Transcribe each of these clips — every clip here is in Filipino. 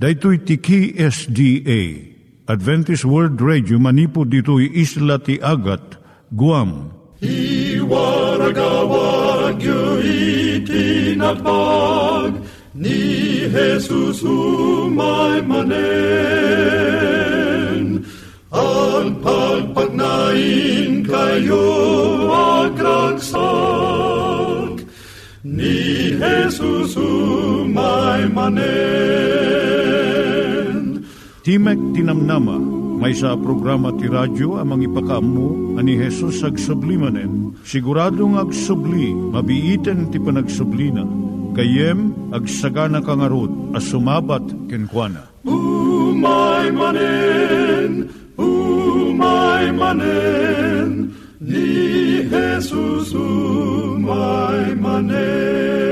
Daitui tiki SDA, Adventist World Radio, manipod ditoy isla ti Agat, Guam. I waragawag yu itinatpag, ni Jesus umay manen. Ang pagpagnain kayo agkansak, ni Jesus umay manen. Timek Tinamnama, may sa programa ti radyo amang ipakaammo ani Jesus agsublimanen. Siguradong agsubli, mabiiten ti panagsublina. Kayem agsagana kangarot a sumabat kenkwana. Umay manen, ni Jesus umay manen.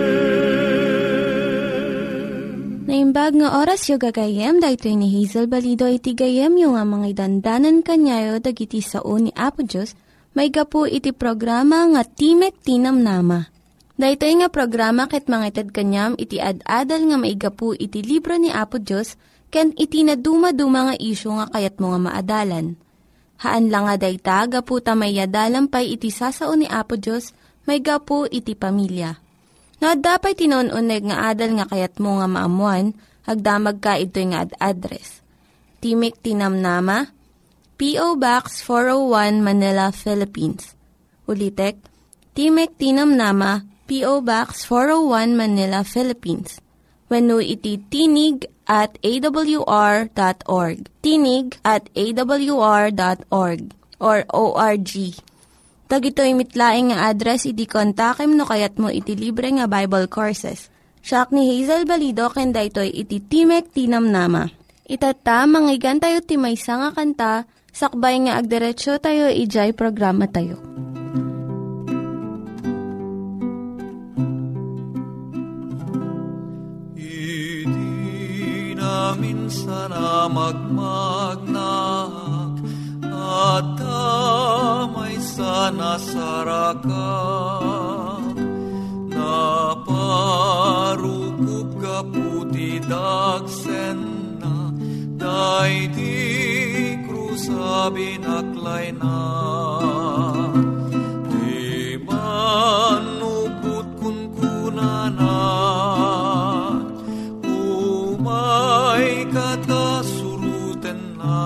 Naimbag nga oras yung gagayem, dahito ni Hazel Balido iti gagayem yung nga mga dandanan kanyayo dagiti sao ni Apo Diyos, may gapu iti programa nga Timek Tinamnama. Dahito nga programa ket mangitid kanyam iti ad-adal nga may gapu iti libro ni Apo Diyos, ken iti na dumaduma nga isyo nga kayat mga maadalan. Haan lang nga dayta, gapu tamayadalam pay iti sao ni Apo Diyos, may gapu iti pamilya. No, dapat tinon-uneg nga adal nga kayat mo nga maamuan, agdamag ka ito'y nga address. Timek Tinamnama, P.O. Box 401 Manila, Philippines. Ulitek, Timek Tinamnama, P.O. Box 401 Manila, Philippines. Wenno iti tinig@awr.org. Tinig@awr.org or ORG. Tag ito'y mitlaing nga address, iti kontakem no kayat mo iti libre nga Bible Courses. Siak ni Hazel Balido, ken daytoy iti Timek Tinamnama. Itata, manggigan tayo ti maysa nga kanta, sakbay nga agderetsyo tayo, ijay programa tayo. Iti namin sana magmagna at damay sana sarakam, naparukup ka puti dagsen na, dahi di krusabi naklay na. Di manupot kunkunanan, umay katasuruten na.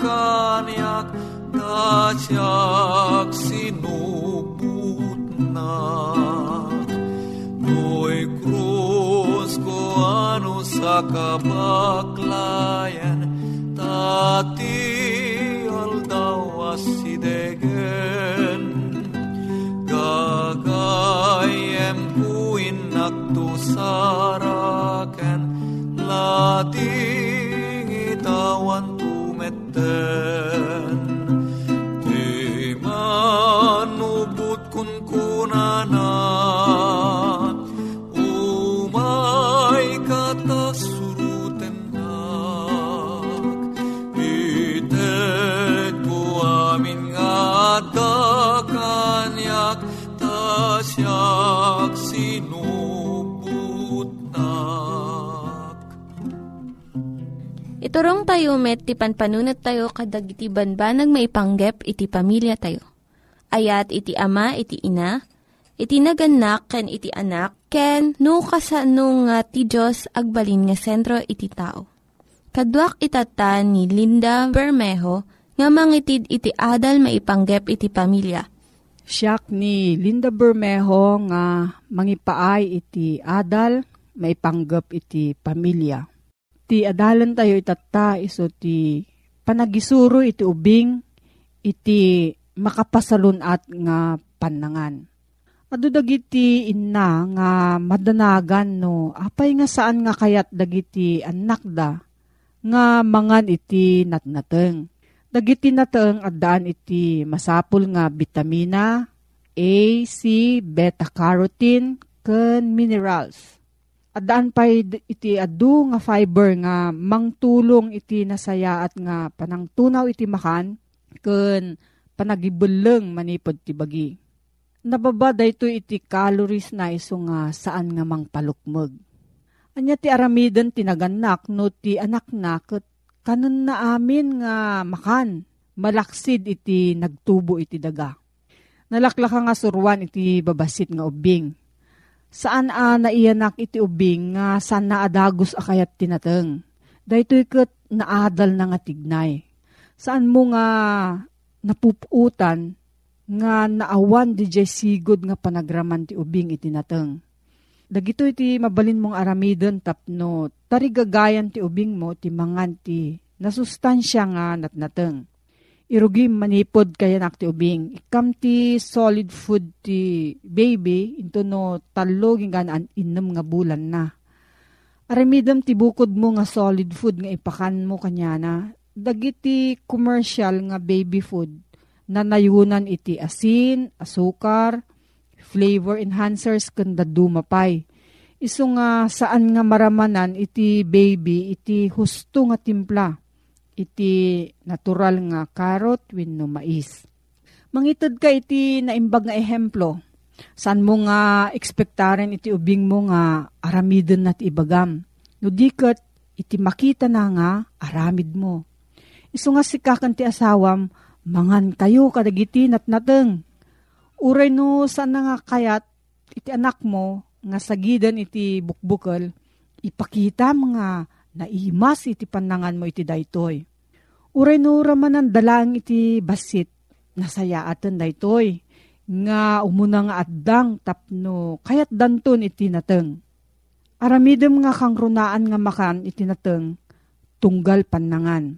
Kanyak dasyak sinubut na noy krus ko ano sa kabaklayan tati aldaw asidegen gagayem kuin naktusaraken lating itawan di manubut kunkunanan, umay katasuruten nak, itet po amin nga takanyak, tasyak sinubut nak. Iturong tayo met, ti panpanunat tayo kadag iti banbanag maipanggep iti pamilya tayo. Ayat iti ama, iti ina, iti naganak, ken iti anak, ken no kasano nga ti Diyos agbalin nga sentro iti tao. Kaduak itata ni Linda Bermejo nga mangitid iti adal maipanggep iti pamilya. Siak ni Linda Bermejo nga mangipaay iti adal maipanggep iti pamilya. Iti adalan tayo itata iso ti panagisuro iti ubing iti makapasalun at nga panangan. Adu dagiti inna nga madanagan no apay nga saan nga kayat dagiti anak da nga mangan iti natnateng. Dagiti nateng addaan iti masapul nga bitamina, A, C, beta-carotene, ken minerals. Adaan pa iti adu nga fiber nga mangtulong iti nasaya at nga panangtunaw iti makan ken panagibuleng manipod ti bagi. Nababa dayto iti calories na iso nga saan nga mang palukmag. Anya ti aramidan tinaganak no ti anak na ket kanon na amin nga makan malaksid iti nagtubo iti daga. Nalaklaka nga suruan iti babasit nga ubing. Saan a naiyanak iti ubing nga saan na adagos akayat tinateng. Dayto iket naadal na nga tignay. Saan mo nga napupuutan nga naawan di jay sigod nga panagraman ti ubing itinateng. Dagito iti mabalin mong aramidon tapno tarigagayan ti ubing mo ti mangan ti nasustansya nga natnateng. Irugim manipod kayanak ti ubing. Ikam ti solid food ti baby into no taloging ganaan inam nga bulan na. Aramidon ti bukod mo nga solid food nga ipakan mo kanyana. Dagiti commercial nga baby food na nayunan iti asin, asukar, flavor enhancers kanda dumapay. Iso nga saan nga maramanan iti baby, iti husto nga timpla, iti natural nga carrot wenno mais. Mangitod ka iti naimbag nga ehemplo, saan mo nga ekspektaren iti ubing mo nga aramiden na ti ibagam. No diket iti makita na nga aramid mo. Iso nga sikakan ti asawam, mangan kayo kadagiti natnateng. Uray no saan nga kayat iti anak mo nga sagidan iti bukbukel ipakita mga naimas iti panangan mo iti daytoy. Uray no ramanan dalang iti basit nasayaaten daytoy nga umuna nga addang tapno kayat danton iti nateng. Aramidem nga kangrunaan nga makan iti nateng tunggal panangan.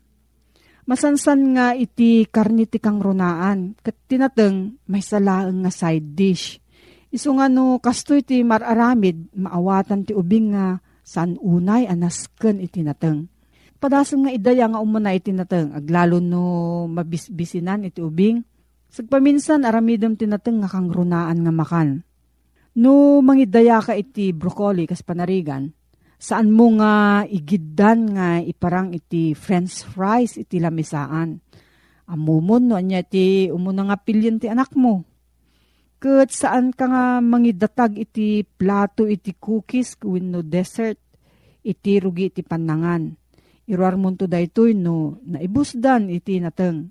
Masansan nga iti karni ti kangrunaan ket tinateng may salaeng nga side dish. Isu nga no kastoy ti mararamid maawatan ti ubing nga san unay anasken iti nateng. Padasen nga idaya nga umuna iti nateng aglalo no mabisbisinan iti ubing. Sagpaminsan aramidem ti nateng nga kangrunaan nga makan. No mangidaya ka iti broccoli kas panarigan. Saan mo nga igiddan nga iparang iti french fries iti lamisaan. Amumon no anya iti umuna nga pilyan ti anak mo. Ket saan ka nga mangidatag iti plato iti cookies wenno dessert iti rugi iti panangan. Iruar monto daytoy no naibusdan iti nateng.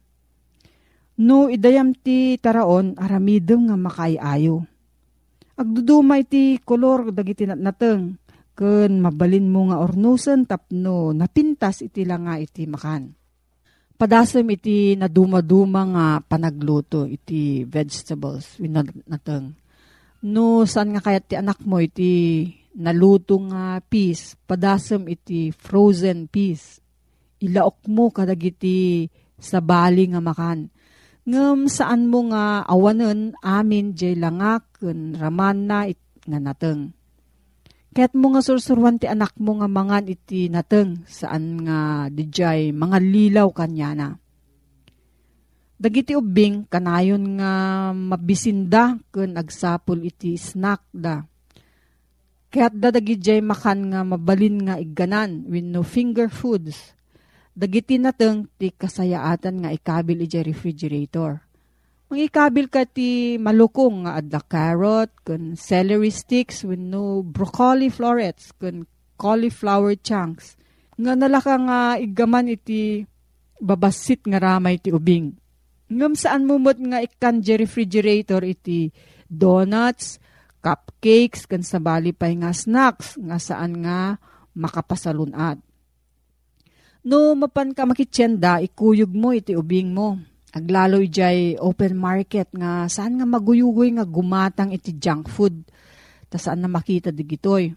No idayam ti taraon aramidem nga makayayo. Agduduma iti kolor dagiti natnateng. Kun mabalin mo nga ornusen tapno napintas iti lang nga iti makan. Padasem iti naduma-duma nga panagluto iti vegetables wenno nateng. No saan nga kayat ti anak mo iti naluto nga peas, padasem iti frozen peas. Ilaok mo kadagiti sabali nga makan. Ngem saan mo nga awanen amin jay langak ken raman na it nga nateng. Kaya't mo nga sursurwan ti anak mo nga mangan iti nateng saan nga dijay mga lilaw kanyana. Dagiti ubing kanayon nga mabisinda ken agsapol iti snack da. Kaya't dadagijay makan nga mabalin nga igganan wenno finger foods. Dagiti nateng ti kasayaatan nga ikabil iti refrigerator. Mangikabil ka ti malukong nga adda carrot, kun celery sticks, wenno broccoli florets, kun cauliflower chunks. Nga nalaka nga igaman iti babasit nga ramay ti ubing. Ngam saan mumot nga ikanje refrigerator iti donuts, cupcakes, kun sabali pay nga snacks, nga saan nga makapasalunad. No mapan ka makitsyenda, ikuyog mo iti ubing mo. Aglalo ijay open market nga saan nga maguyugoy nga gumatang iti junk food. Ta saan na makita digitoy.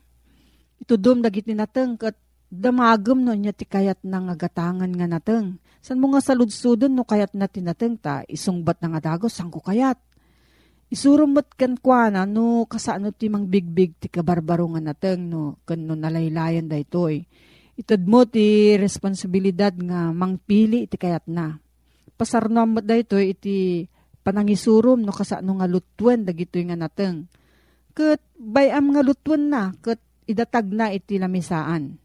Itudom dagiti nateng ket damagem no nya ti kayat na nga gatangan nga nateng. San mo nga saludsudon no kayat na tinateng ta isungbat na nga dagos sangko kayat. Isurumot ken kuana no kasano ti mangbigbig ti kabarbaro nga nateng no ken no nalaylayan daytoy. Itudmo ti responsibilidad nga mangpili iti kayat na. Pasarnam mo't daytoy iti panangisurum no kasano nga lutwen dagitoy nga nateng. Ket bayam nga lutwen na ket idatag na iti lamisaan.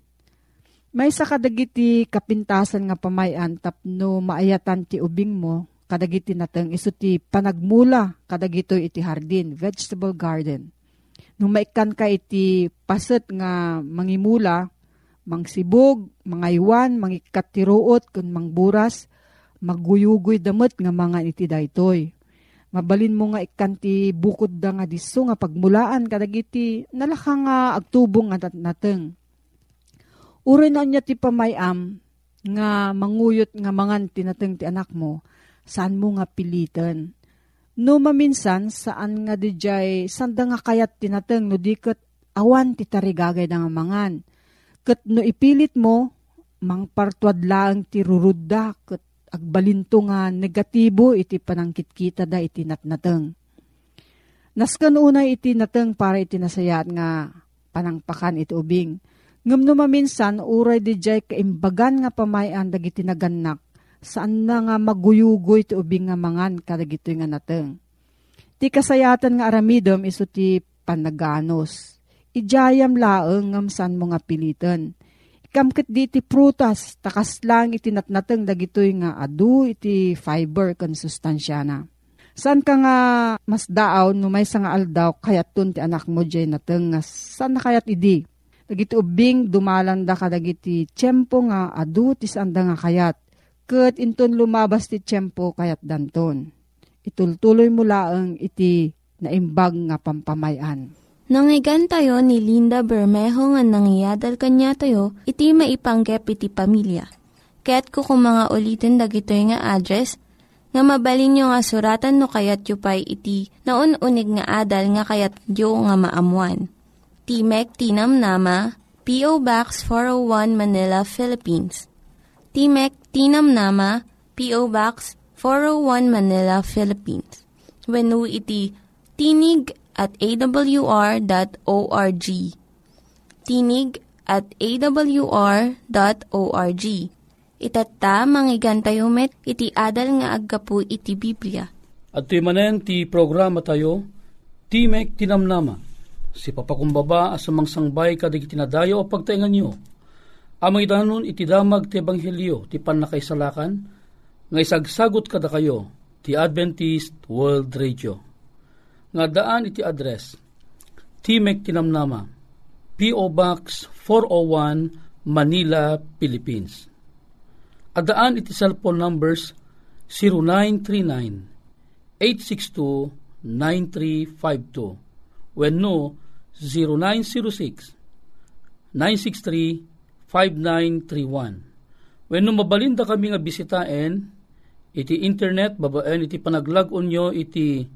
Maysa ka dagiti kapintasan nga pamayan tapno maayatan ti ubing mo kadagiti nateng isu ti panagmula kadagito iti hardin, vegetable garden. Nung maikan ka iti paset nga mangimula, mangsibog, mangaywan, mangikatiruot, kun mangburas, magguyugoy damet nga mga iti daytoy. Mabalin mo nga ikan ti bukod da nga diso nga pagmulaan kadagiti nalaka nga agtubong nga nateng. Uri na niya ti pamayam nga manguyot nga mangan tinateng ti anak mo. Saan mo nga pilitan? No maminsan, saan nga di jay, sanda nga kayat tinateng no di kat awan titarigagay ng mangan. Kat no ipilit mo, mang partuad laang tirurud da, kat agbalinto nga negatibo iti panangkitkita da iti natnateng. Naskan unay iti nateng para iti nasayat nga panangpakan iti ubing. Ngam no maminsan, uray di jay kaimbagan nga pamayan dagiti nagannak. Saan na nga maguyugoy ti ubing nga mangan kadagito nga nateng. Ti kasayatan nga aramidom iso ti panaganos. Ijayam laeng ngam saan mo nga pilitan. Ikamkit di ti prutas, takas lang itinatnateng dagitoy nga adu iti fiber kan sustansyana. Saan ka nga mas daaw no maysa nga aldaw kayat ton ti anak mo jay nateng nga saan na kayat idi. Dagiti ubing dumalanda kadagiti tiyempo nga adu ti sanda nga kayat. Ket inton lumabas ti tiyempo kayat danton. Itultuloy mo laeng iti naimbag nga pampamayan. Nangyigan tayo ni Linda Bermejo nga nangyadal kanya tayo, iti maipanggep iti pamilya. Kaya't kukumanga ulitin dagitoy nga address nga mabalin nyo nga suratan no kayat yu pa'y iti naun-unig nga adal nga kayat yu nga maamuan. Timek Tinamnama, P.O. Box 401 Manila, Philippines. Timek Tinamnama, P.O. Box 401 Manila, Philippines. Wenu iti tinig@awr.org. Tinig@awr.org. Itata, manggigan tayo met, iti adal nga aggapu iti Biblia. At ti manen ti programa tayo, Timek Tinamnama. Si papakumbaba asamang sangbay kadigiti nadayo o pagtaingan nyo. Amay danon iti damag ti Ebanghelyo ti panakaisalakan, nga isagsagot kada kayo ti Adventist World Radio. Nga daan iti address, Timek Tinamnama, P.O. Box 401, Manila, Philippines. At daan iti cellphone numbers 0939-862-9352 when no 0906-963-9352 5931. Wenno mabalinda kami nga bisitaen iti internet babaen iti panaglag-on nyo iti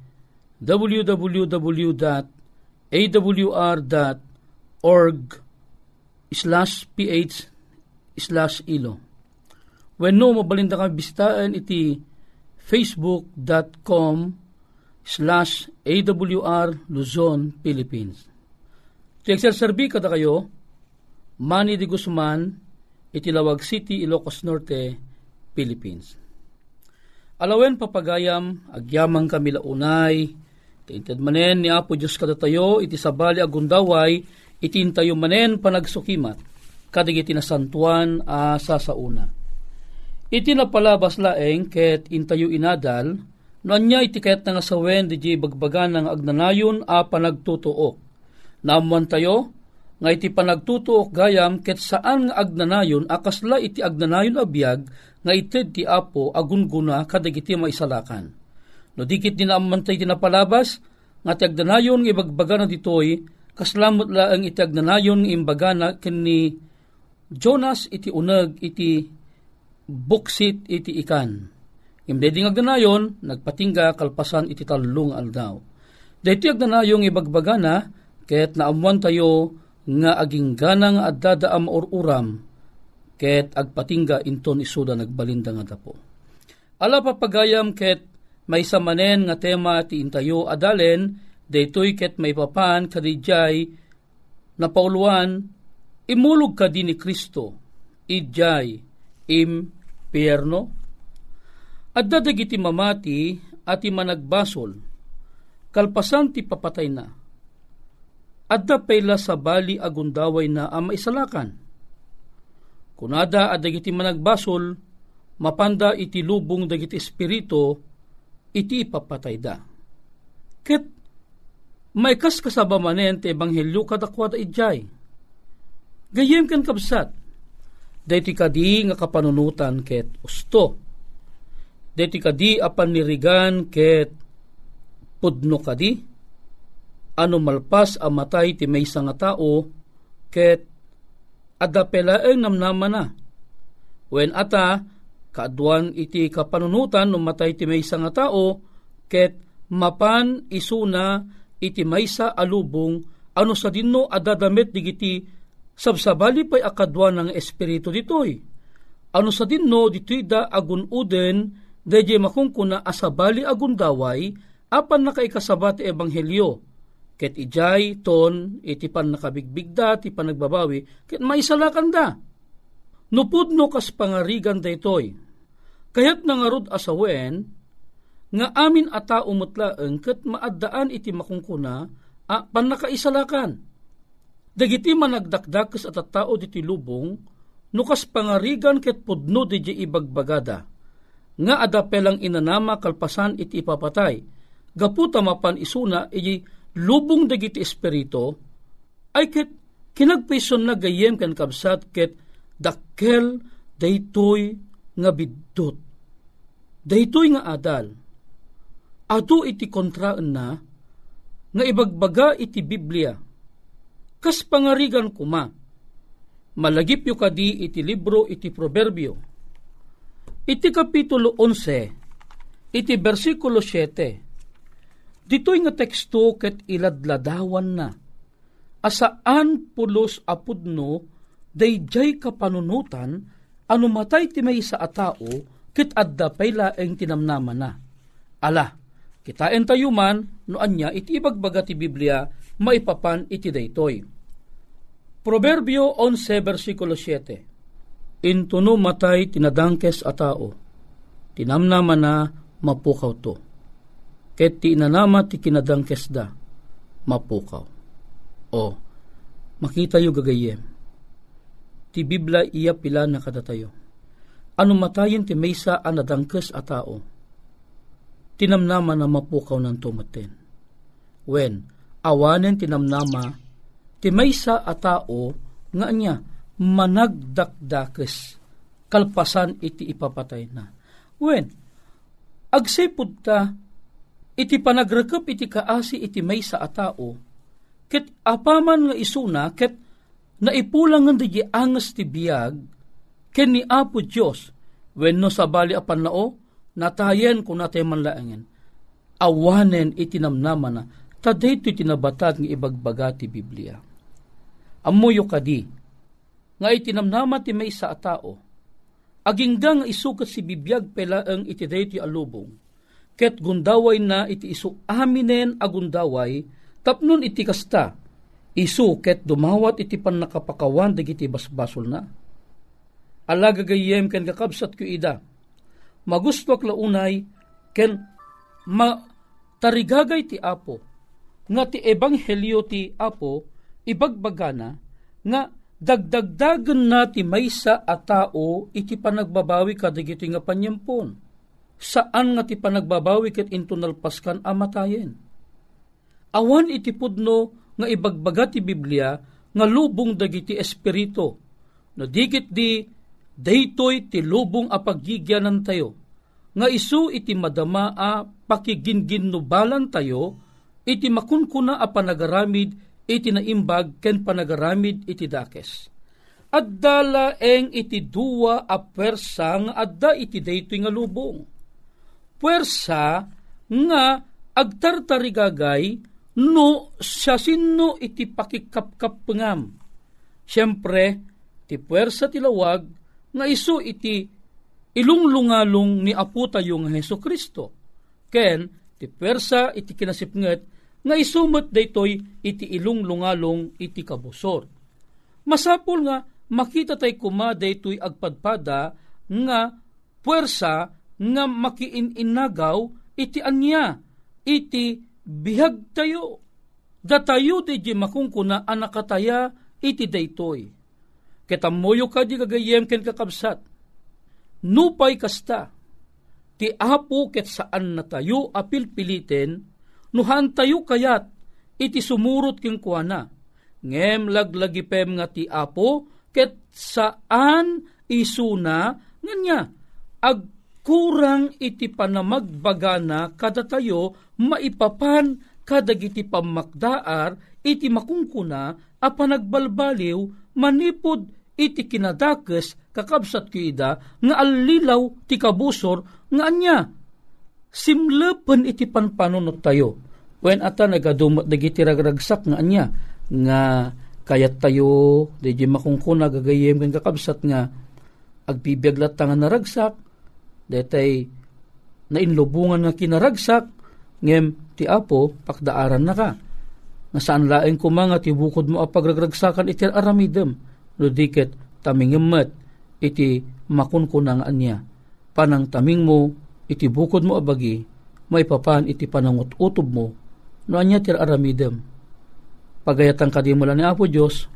www.awr.org/ph/ilo. Wenno mabalinda kami bisitaen iti facebook.com/awr Luzon, Philippines. Ti agserserbi kada kayo Manny de Guzman, Itilawag City, Ilocos Norte, Philippines. Alawen papagayam, agyamang kami launay, tinted manen ni Apo Diyos kada tayo, iti sabali agundaway, itintayo manen panagsukimat, kadigiti na santuan asa sauna. Iti napalabas laeng, ket intayo inadal, noanya iti ket nga sawen, diji bagbagan ng agnanayon a panagtutuok. Naamuan tayo, nga iti panagtutuok gayam ket saan nga agnanayon akasla iti agnanayon abiyag nga ited ti Apo agunguna kadagiti maisalakan. No dikit din amantay ti napalabas nga ti agnanayon nga ibagbagana ditoy kaslamot laeng iti agnanayon nga imbagana kenni Jonas iti uneg iti buksit iti ikan. Imdeding agnanayon nagpatingga kalpasan iti tallong aldaw. Daytoy agnanayon nga ibagbagana ket naamuan tayo nga aging ganang at dadaam or uram, ket agpatingga inton isuda nagbalinda nga dapo. Ala papagayam ket may samanen nga tema ti intayo adalen, daytoy ket may papan kadijay na pauluan, imulog ka din ni Kristo, ijay, impierno, at dadagiti mamati at managbasol, kalpasan ti papatay na. Adda payla sa bali agundaway na ang maisalakan. Kunada adagiti managbasol, mapanda iti lubong dagiti espiritu iti ipapatay da. Ket may kaskasaba manen ti ebanghelyo kadakwada idjay. Gayem ken kabsat daytoy kadi nga kapanunutan ket usto. Daytoy kadi apan nirigan ket pudno kadi ano malpas a matay ti maysa nga tao ket adda pelaeng namnama na. Wen ata kaaduan iti kapanunutan no matay ti maysa nga tao ket mapan isuna iti maysa alubong ano sa dinno adadamet digiti sabsabali pay akaduan ng espiritu ditoy. Ano sa dinno ditoy da agun uden dayjay makungkuna asabali agun daway apan nakaikasabat ti ebanghelyo ket ijay ton iti pan nakabigbigda ti panagbabawi ket maisalakan da. Nupudno kas pangarigan daytoy. Kayat nangarod asawen nga amin ata umutlaeng ket maaddaan iti makungkuna a pannakaisalakan. Dagiti managdakdakas at tao diti lubong no kas pangarigan ket pudno diji ibagbagada nga adapelang inanama kalpasan iti ipapatay. Gaputa mapan isuna iti lubong dagiti espirito ay ket kinagpison na gayem ken kabsat ket dakkel daytoy nga biddot, daytoy nga adal. Ato iti kontraan na nga ibagbaga iti Biblia. Kas pangarigan kuma malagip yu kadi iti libro iti Proverbio iti kapitulo 11 iti bersikulo 7. Ditoy nga teksto ket iladladawan na asaan pulos apudno dayjay kapanunutan ano matay ti maysa a tao ket adda paylaeng tinamnama na. Ala, kitain tayo man no anya iti ibagbaga ti Biblia maipapan iti daytoy. Proverbio 11 versikulo 7. Into no matay tinadangkes a tao tinamnama na mapukaw to ket ti inanama ti kinadangkes da mapukaw. O makita yu gagayem ti Biblia iya pila na kadatayo. Ano matayin ti maysa a nadangkes a tao tinamnama na mapukaw ng tumaten. Wen, awanen tinamnama ti maysa a tao nga anya managdakdakes kalpasan iti ipapatay na. Wen, agsipud ta iti panagrekep iti kaasi iti maysa a tao ket apaman nga isuna ket naipulang nga di angas ti biyag ken ni Apo Dios wenno sabali apan nao natayen kun natay manlaengen. Awanen itinamnama na tadaytoy tinabatag nga ibagbaga ti Biblia. Ammo yu kadi nga itinamnama ti maysa a tao agingda nga isuket si bibiyag pelaeng iti daytoy alubong ket gundaway na iti isu aminen agundaway tapnon iti kasta isu ket dumawat iti pannakapakawan dagiti basbasol na. Ala gagayem ken kakabsat ku ida magustuak launay ken matarigagay ti Apo nga ti ebanghelyo ti Apo ibagbagana nga dagdagdagen na ti maysa a tao iti panagbabawi kadagiti nga panyempon. Saan nga ti panagbabawi ket into nalpaskan a matayen. Awan iti pudno nga ibagbaga ti Biblia nga lubong dagiti espirito no digit di daytoy ti lubong a paggigyanan tayo nga isu iti madama a pakiginginnubalan tayo iti makunkuna a panagaramid iti naimbag ken panagaramid iti dakes. Addala eng iti duwa a pwersa nga adda iti daytoy nga lubong. Pwersa nga agtartarigagay no siya sino iti pakikapkap ngam. Siyempre, ti puwersa ti lawag nga isu iti ilunglungalung ni Apo tayo nga Heso Kristo. Ken, ti puwersa iti kinasipnget nga isumet daytoy iti ilunglungalung iti kabusor. Masapol nga makita tay kuma daytoy agpadpada nga puwersa nga makiininagaw iti anya iti bihag tayo, datayo deji makungkuna anakataya iti daytoy. Ketamoyo ka di gagayem ken kakabsat. Nupay kasta, ti apo ket saan na tayo apilpiliten, nuhan tayo kayat, iti sumurot king kuana, ngem laglagipem nga ti apo, ket saan isuna, nganya, agkurang iti panamagbagana kada tayo maipapan kadagiti pamakdaar, iti makungkuna, a panagbalbaliw, manipod iti kinadakes, kakabsat kida nga allilaw ti kabusor nga anya simlepen iti panpanunot tayo wen ata nagadumat dagiti ragragsak nga anya nga kayat tayo daydi makungkuna gagayem ken kakabsat nga agbibiaglat nga naragsak detay nainlubungan nga kinaragsak ngem ti apo pakdaaran na ka nga saan laeng kumanga ti bukod mo a pagragragsakan iti aramidem no diket tamingemet iti makunkunang anya, panang taming mo, iti bukod mo abagi, may papan iti panangut-utob mo, no anya tir aramidem. Pagayatang kadi mula ni Apo Diyos,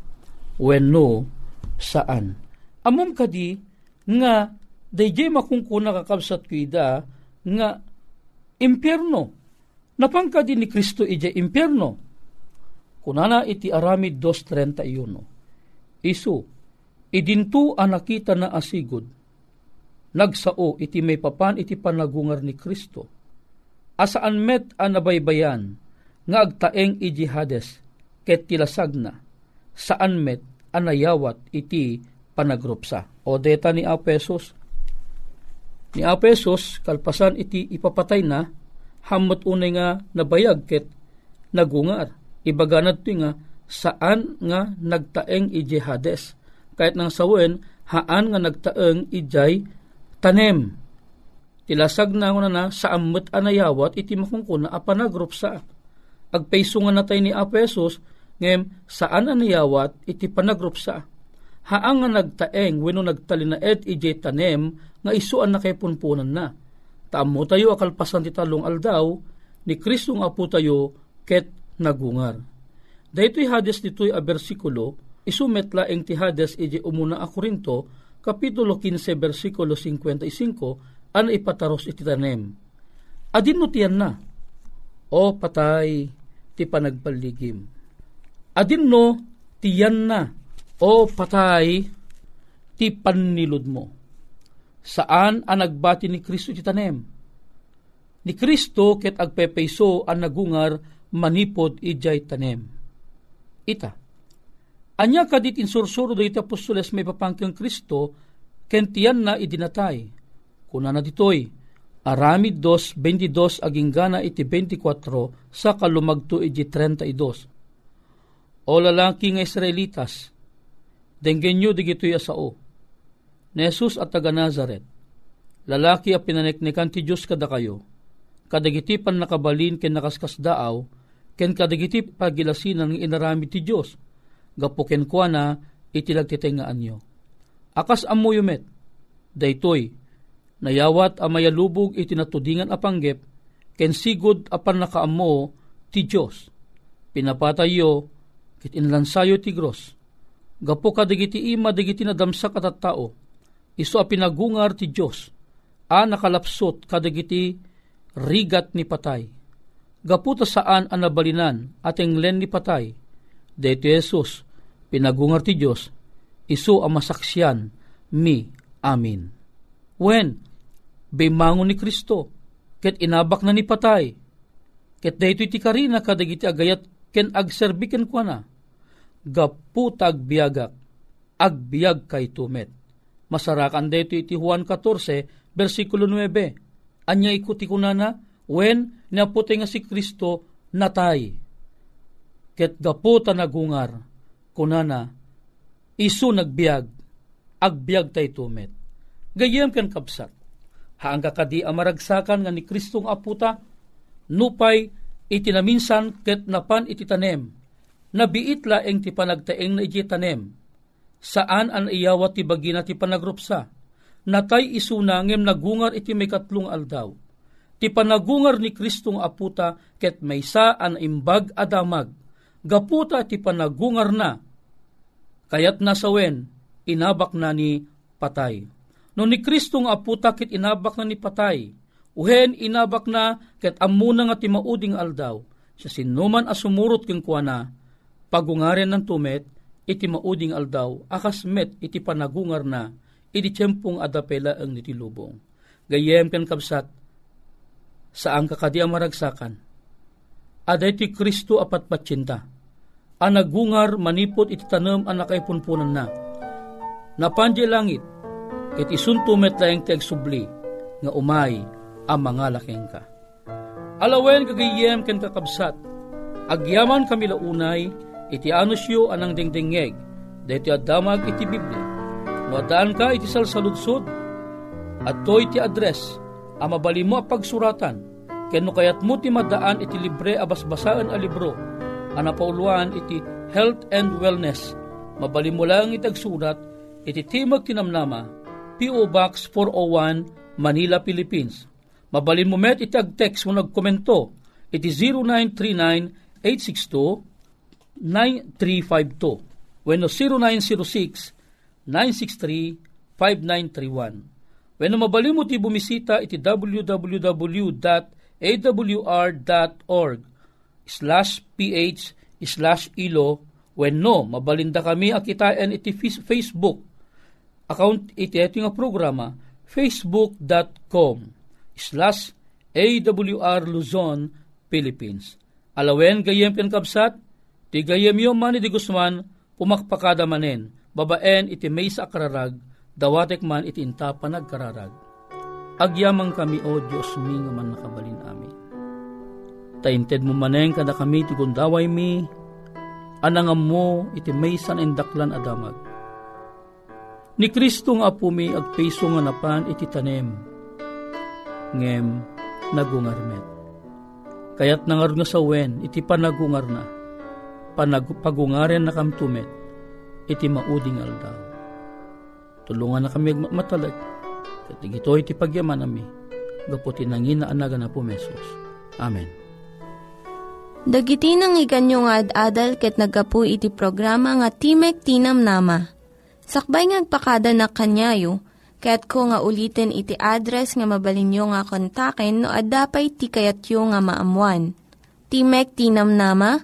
when no, saan? Amom kadi, nga, dayjay makungkuna kakabsat kuida, nga, impyerno. Napang kadi ni Kristo ije impyerno. Kunana iti aramid 2:31. Isu, idinto anakita na asigod, nagsao iti may papan iti panagungar ni Kristo, asaan met anabaybayan, nga agtaeng iji Hades, ket tilasag na, saan met anayawat iti panagropsa. O deta ni Apesos, kalpasan iti ipapatay na, hamot unay nga nabayag ket nagungar, ibaganad ti nga, saan nga nagtaeng iji Hades, kahit nang sawen haan nga nagtaeng ijay tanem tilasag na nga na sa amet anayawat iti makungkuna a panagropsa agpaysungan natay ni Apesos ngem saan anayawat iti panagropsa haan nga nagtaeng wenno nagtalinaed ijay tanem nga isuan na kay punpunan na taammo tayo akalpasan ti talong aldaw ni Kristo nga apo tayo ket nagungar daytoy Hades ditoy a bersikulo isumet laeng ti Hades iji umuna a Korinto, Kapitulo 15, versikulo 55, an ipataros iti tanem. Adinutian na, o patay ti panagpaligim. Adinno tiyan na, o patay ti pannilod mo. Saan ang nagbati ni Kristo iti tanem? Ni Kristo ket agpepeiso ang nagungar manipod ijay tanem. Ita. Anya kadit insursuro do iti apostoles may papangkeng Kristo, kentiyan na idinatay. Kuna na ditoy, aramid 2:22 aging gana iti 24 sa kalumagto iti 32. O lalaki nga Israelitas, denggenyo digitoy asao, Nesus at taga Nazaret, lalaki a pinaneknekan ti Diyos kada kayo, kadagiti pan nakabalin ken nakaskasdaaw, ken kadagiti pagilasinan ng inaramid ti Diyos, gapuken ko na itilagtitingaan nyo. Akas amu yumet, daytoy, nayawat a mayalubog itinatudingan apanggep, kensigod apan nakaamo ti Diyos. Pinapatayo, kitinlansayo ti Gros. Gapu kadigiti ima digiti nadamsak at tao, iso a pinagungar ti Diyos, a nakalapsot kadigiti rigat ni patay. Gaputa saan a nabalinan ateng len ni patay, dito Yesus, pinagungar ti Diyos, isu ang masaksiyan mi amin. Wen, bimangon ni Kristo, ket inabak na ni patay, ket dito iti karina kadagiti agayat ken agserbiken kwa na, gaputag biyagak, agbiyag kay tumet. Masarakan dito iti Juan 14, versikulo 9, anya ikutikunana, wen, naputay nga si Kristo, natay. Ket gaputa nagungar, kunana, isu nagbiag, agbiag tay tumet. Gayem ken kapsat, haang kakadi amaragsakan nga ni Kristong aputa, nupay itinaminsan ket napan ititanem, nabiit laeng ti panagtaeng na ititanem, saan an iyawat ti bagina ti panagropsa, natay isu nangem nagungar iti may katlong aldaw, ti panagungar ni Kristong aputa ket maysa an imbag adamag, gaputa ti panagungar na, kayat nasawen, inabak na ni patay. No ni Kristo nga aputa kit inabak na ni patay, uhen inabak na kit amuna nga timauding aldaw, sa sinuman asumurot keng kuana, pagungaren ng tumet, iti mauding aldaw, akas met iti panagungar na, iti tiyempong adapela ang nitilubong. Gayem ken kabsat, saang kakadi amaragsakan, aday ti Kristo apat patsinta, anagungar manipot iti tanem anak ay punpunan na, napandye langit, ket isuntumet laeng ti agsubli nga umay ang mga laking ka. Alawen kagayem ken kakabsat, agyaman kami launay iti anusyo anang dengdengeg, dahiti adamag iti Biblia. Noadaan ka iti salsaludsod, at to iti address, ang mabali mo apagsuratan, keno kayat mo ti madaan iti libre abasbasaan a libro, ang napauluan iti Health and Wellness. Mabali mo lang itagsurat iti Timek Tinamnama, P.O. Box 401, Manila, Philippines. Mabalin mo met iti ag-text mo nagkomento. Iti 0939-862-9352. Weno 0906-963-5931. Weno mabalin mo ti bumisita iti www.awr.org/ph/ilo. Weno mabalinda kami akitaen iti Facebook account iti eto nga programa, facebook.com/awr Luzon, Philippines. Alawen gayem ken kabsat, ti gayem yo Manny de Guzman, pumakpakada manen, babaen iti maysa akararag, dawatek man iti inta panagkararag. Agyamang kami o Dios mi nga man nakabalin amin. Tainted mo manen kada kami ti gundaway mi, anangam mo iti maysa endaklan adamag. Ni Kristo nga apumi agpayso nga napan iti tanem, ngem nagungarmet. Kayat nangar nga sawen iti panagungar na, pagungaren na kamtumet, iti mauding aldaw. Tulungan na kami agmatalag, katigito iti pagyaman nami, gaputi nangina anaga na po Mesos. Amen. Dagiti nang iganyo nga ad-adal ket nagapu iti programa nga Timek Tinamnama. Sakbay ngagpakada na kanyayo, kaya't ko nga ulitin iti address nga mabalinyo nga kontaken no addapay tikayatyo nga maamuan. Timek Tinamnama,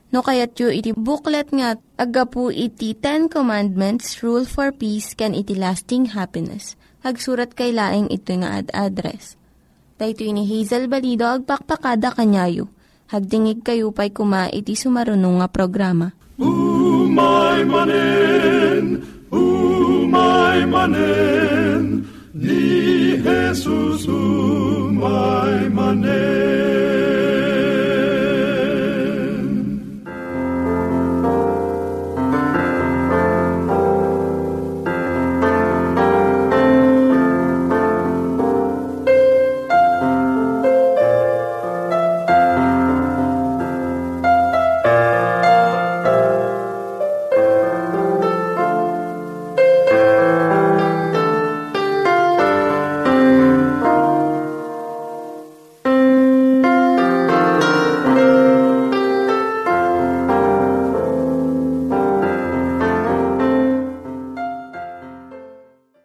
no kayat yu iti booklet nga agapu iti 10 Commandments, Rule for Peace, can iti lasting happiness. Hagsurat kay laing ito nga address. Daytoy ni Hazel Balido, agpakpakada kanyayo. Hagdingig kayo pa'y kuma iti sumarunong nga programa. Umay manen, umay manen, ni Jesus umay manen.